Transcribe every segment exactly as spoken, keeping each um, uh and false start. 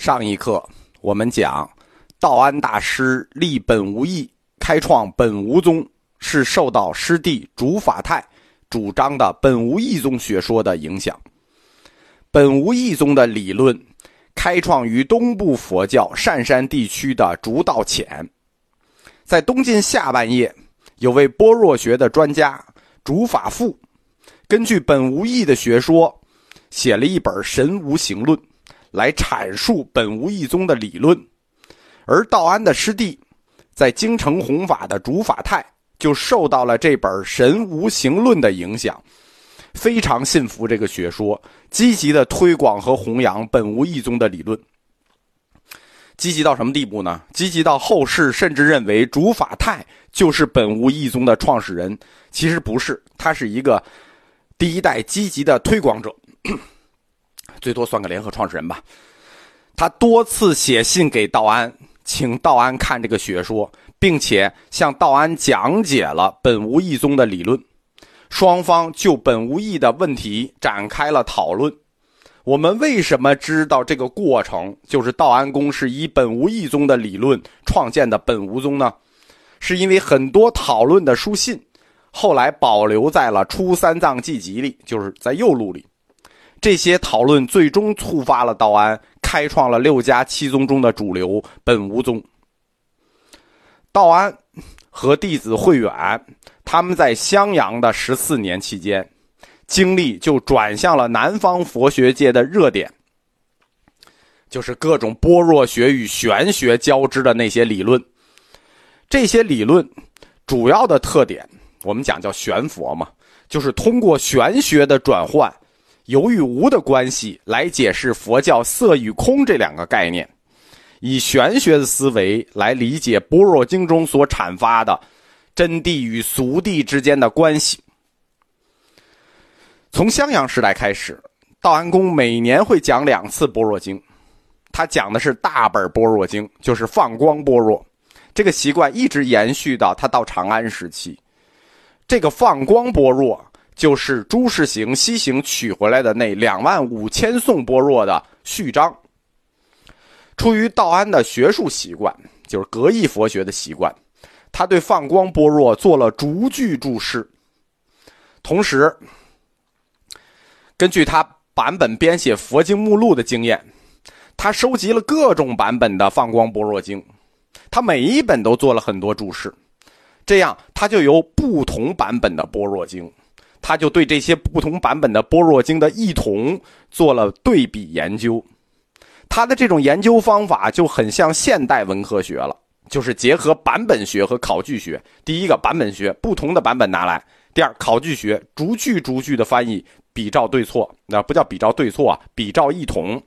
上一课我们讲道安大师立本无义，开创本无宗，是受到师弟竺法泰主张的本无义宗学说的影响。本无义宗的理论开创于东部佛教善山地区的竺道潜。在东晋下半叶，有位般若学的专家竺法富，根据本无义的学说写了一本《神无形论》，来阐述本无义宗的理论。而道安的师弟在京城弘法的竺法泰就受到了这本《神无形论》的影响，非常信服这个学说，积极的推广和弘扬本无义宗的理论。积极到什么地步呢？积极到后世甚至认为竺法泰就是本无义宗的创始人，其实不是，他是一个第一代积极的推广者，最多算个联合创始人吧。他多次写信给道安，请道安看这个学说，并且向道安讲解了本无义宗的理论，双方就本无义的问题展开了讨论。我们为什么知道这个过程就是道安公是以本无义宗的理论创建的本无宗呢？是因为很多讨论的书信后来保留在了《出三藏记集》里，就是在右录里。这些讨论最终触发了道安，开创了六家七宗中的主流本无宗。道安和弟子慧远他们在襄阳的十四年期间，精力就转向了南方佛学界的热点，就是各种般若学与玄学交织的那些理论。这些理论主要的特点，我们讲叫玄佛嘛，就是通过玄学的转换，有与无的关系来解释佛教色与空这两个概念，以玄学的思维来理解《般若经》中所阐发的真谛与俗谛之间的关系。从襄阳时代开始，道安公每年会讲两次《般若经》，他讲的是大本《般若经》，就是放光般若。这个习惯一直延续到他到长安时期。这个放光般若就是朱士行、西行取回来的那两万五千颂般若的序章。出于道安的学术习惯，就是格义佛学的习惯，他对放光般若做了逐句注释。同时，根据他版本编写佛经目录的经验，他收集了各种版本的放光般若经，他每一本都做了很多注释，这样他就有不同版本的般若经。他就对这些不同版本的般若经的异同做了对比研究。他的这种研究方法就很像现代文科学了，就是结合版本学和考据学。第一个版本学，不同的版本拿来；第二考据学，逐句逐句的翻译，比照对错，那不叫比照对错啊，比照异同。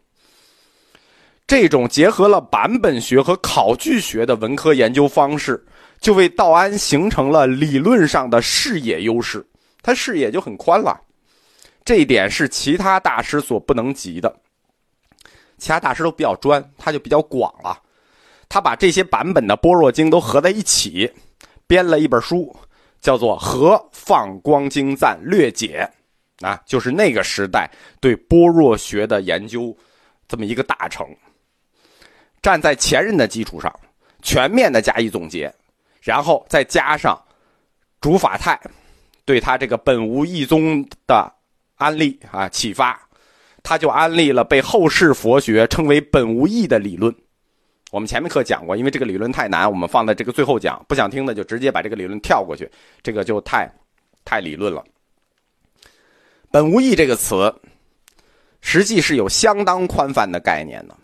这种结合了版本学和考据学的文科研究方式，就为道安形成了理论上的视野优势。他视野就很宽了，这一点是其他大师所不能及的。其他大师都比较专，他就比较广了。他把这些版本的般若经都合在一起，编了一本书，叫做《合放光经赞略解》啊，就是那个时代对般若学的研究这么一个大成。站在前人的基础上，全面的加以总结，然后再加上竺法泰对他这个本无义宗的安利啊启发，他就安利了被后世佛学称为本无义的理论。我们前面课讲过，因为这个理论太难，我们放在这个最后讲，不想听的就直接把这个理论跳过去，这个就太太理论了。本无义这个词实际是有相当宽泛的概念的。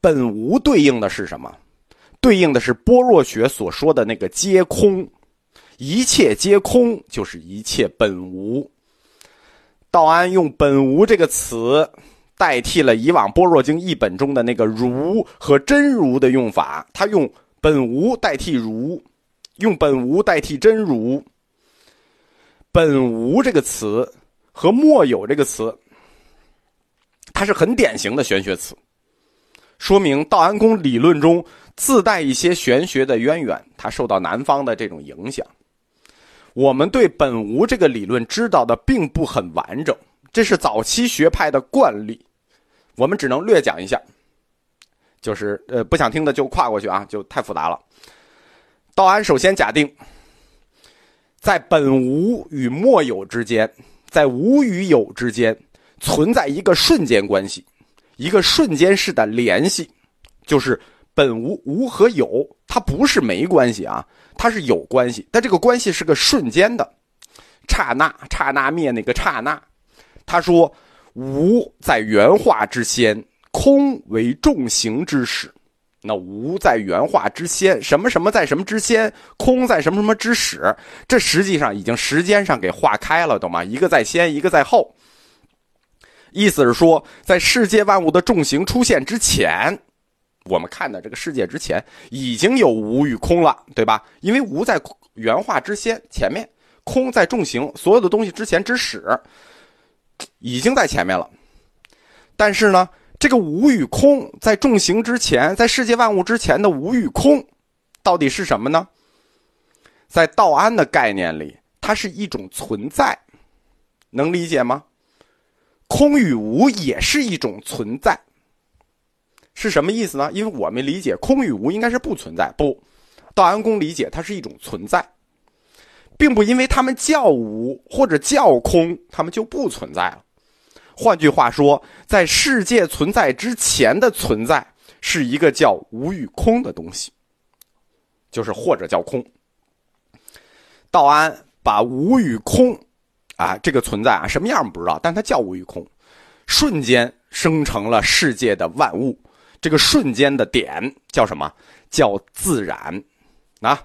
本无对应的是什么？对应的是般若学所说的那个皆空，一切皆空就是一切本无。道安用本无这个词代替了以往般若经译本中的那个如和真如的用法，他用本无代替如，用本无代替真如。本无这个词和莫有这个词，它是很典型的玄学词，说明道安公理论中自带一些玄学的渊源，它受到南方的这种影响。我们对本无这个理论知道的并不很完整，这是早期学派的惯例，我们只能略讲一下。就是呃不想听的就跨过去啊，就太复杂了。道安首先假定，在本无与莫有之间，在无与有之间存在一个瞬间关系，一个瞬间式的联系，就是本无，无和有，它不是没关系啊，它是有关系，但这个关系是个瞬间的，刹那，刹那灭那个刹那。他说，无在原化之先，空为众行之始。那无在原化之先，什么什么在什么之先，空在什么什么之始，这实际上已经时间上给划开了，懂吗？一个在先，一个在后。意思是说，在世界万物的众行出现之前，我们看的这个世界之前，已经有无与空了，对吧？因为无在原化之先，前面，空在众行，所有的东西之前之始，已经在前面了。但是呢，这个无与空在众行之前，在世界万物之前的无与空到底是什么呢？在道安的概念里，它是一种存在，能理解吗？空与无也是一种存在，是什么意思呢？因为我们理解空与无应该是不存在，不，道安公理解它是一种存在，并不因为他们叫无或者叫空，他们就不存在了。换句话说，在世界存在之前的存在是一个叫无与空的东西，就是或者叫空。道安把无与空啊这个存在啊什么样不知道，但它叫无与空，瞬间生成了世界的万物。这个瞬间的点叫什么？叫自然啊。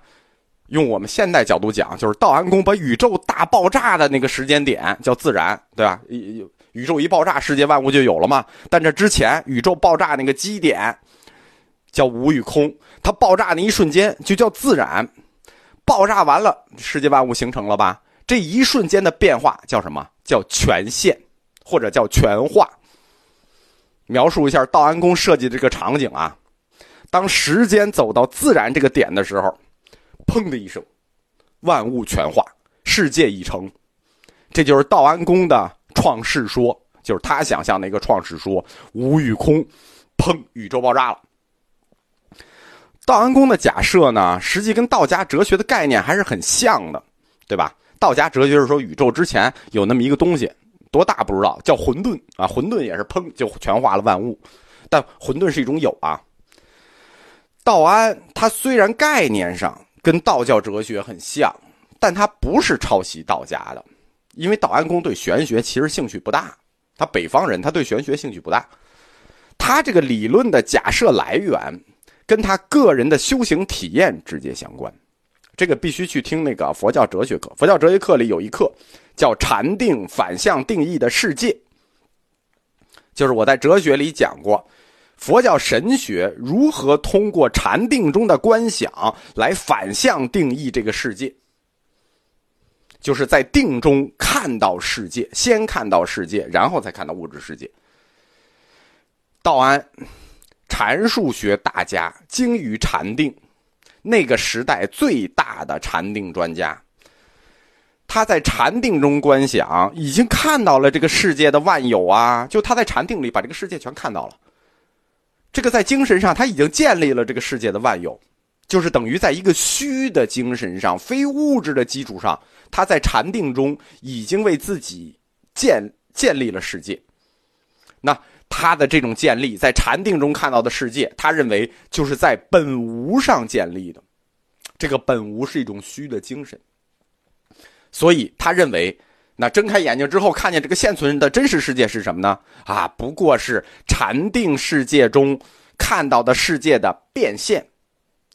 用我们现代角度讲，就是道安公把宇宙大爆炸的那个时间点叫自然，对吧？宇宙一爆炸，世界万物就有了嘛。但这之前，宇宙爆炸那个基点叫无与空，它爆炸那一瞬间就叫自然。爆炸完了，世界万物形成了吧？这一瞬间的变化叫什么？叫全现，或者叫全化。描述一下道安公设计这个场景啊，当时间走到自然这个点的时候，砰的一声，万物全化，世界已成。这就是道安公的创世说，就是他想象的一个创世说，无与空，砰，宇宙爆炸了。道安公的假设呢，实际跟道家哲学的概念还是很像的，对吧？道家哲学是说，宇宙之前有那么一个东西，多大不知道，叫混沌啊，混沌也是砰就全化了万物，但混沌是一种有啊。道安他虽然概念上跟道教哲学很像，但他不是抄袭道家的，因为道安公对玄学其实兴趣不大，他北方人，他对玄学兴趣不大。他这个理论的假设来源跟他个人的修行体验直接相关，这个必须去听那个佛教哲学课。佛教哲学课里有一课叫禅定反向定义的世界，就是我在哲学里讲过，佛教神学如何通过禅定中的观想来反向定义这个世界，就是在定中看到世界，先看到世界，然后才看到物质世界。道安禅术学大家，精于禅定，那个时代最大的禅定专家，他在禅定中观想，已经看到了这个世界的万有啊，就他在禅定里把这个世界全看到了。这个在精神上他已经建立了这个世界的万有，就是等于在一个虚的精神上，非物质的基础上，他在禅定中已经为自己建建立了世界。那他的这种建立，在禅定中看到的世界，他认为就是在本无上建立的，这个本无是一种虚的精神，所以他认为那睁开眼睛之后看见这个现存的真实世界是什么呢？啊，不过是禅定世界中看到的世界的变现，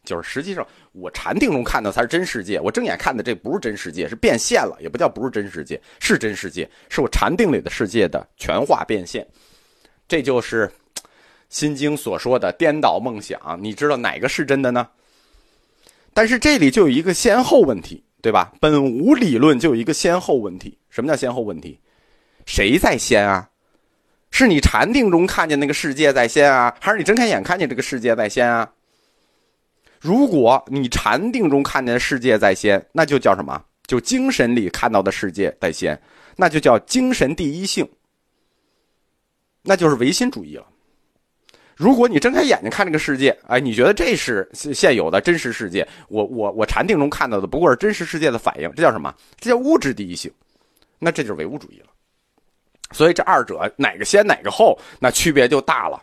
就是实际上我禅定中看到才是真世界，我睁眼看的这不是真世界，是变现了，也不叫不是真世界，是真世界，是我禅定里的世界的全化变现。这就是《心经》所说的颠倒梦想，你知道哪个是真的呢？但是这里就有一个先后问题，对吧？本无理论就有一个先后问题。什么叫先后问题？谁在先啊？是你禅定中看见那个世界在先啊，还是你睁开眼看见这个世界在先啊？如果你禅定中看见的世界在先，那就叫什么？就精神里看到的世界在先，那就叫精神第一性，那就是唯心主义了。如果你睁开眼睛看这个世界，哎，你觉得这是现有的真实世界，我我我禅定中看到的不过是真实世界的反应，这叫什么？这叫物质第一性，那这就是唯物主义了。所以这二者哪个先哪个后，那区别就大了。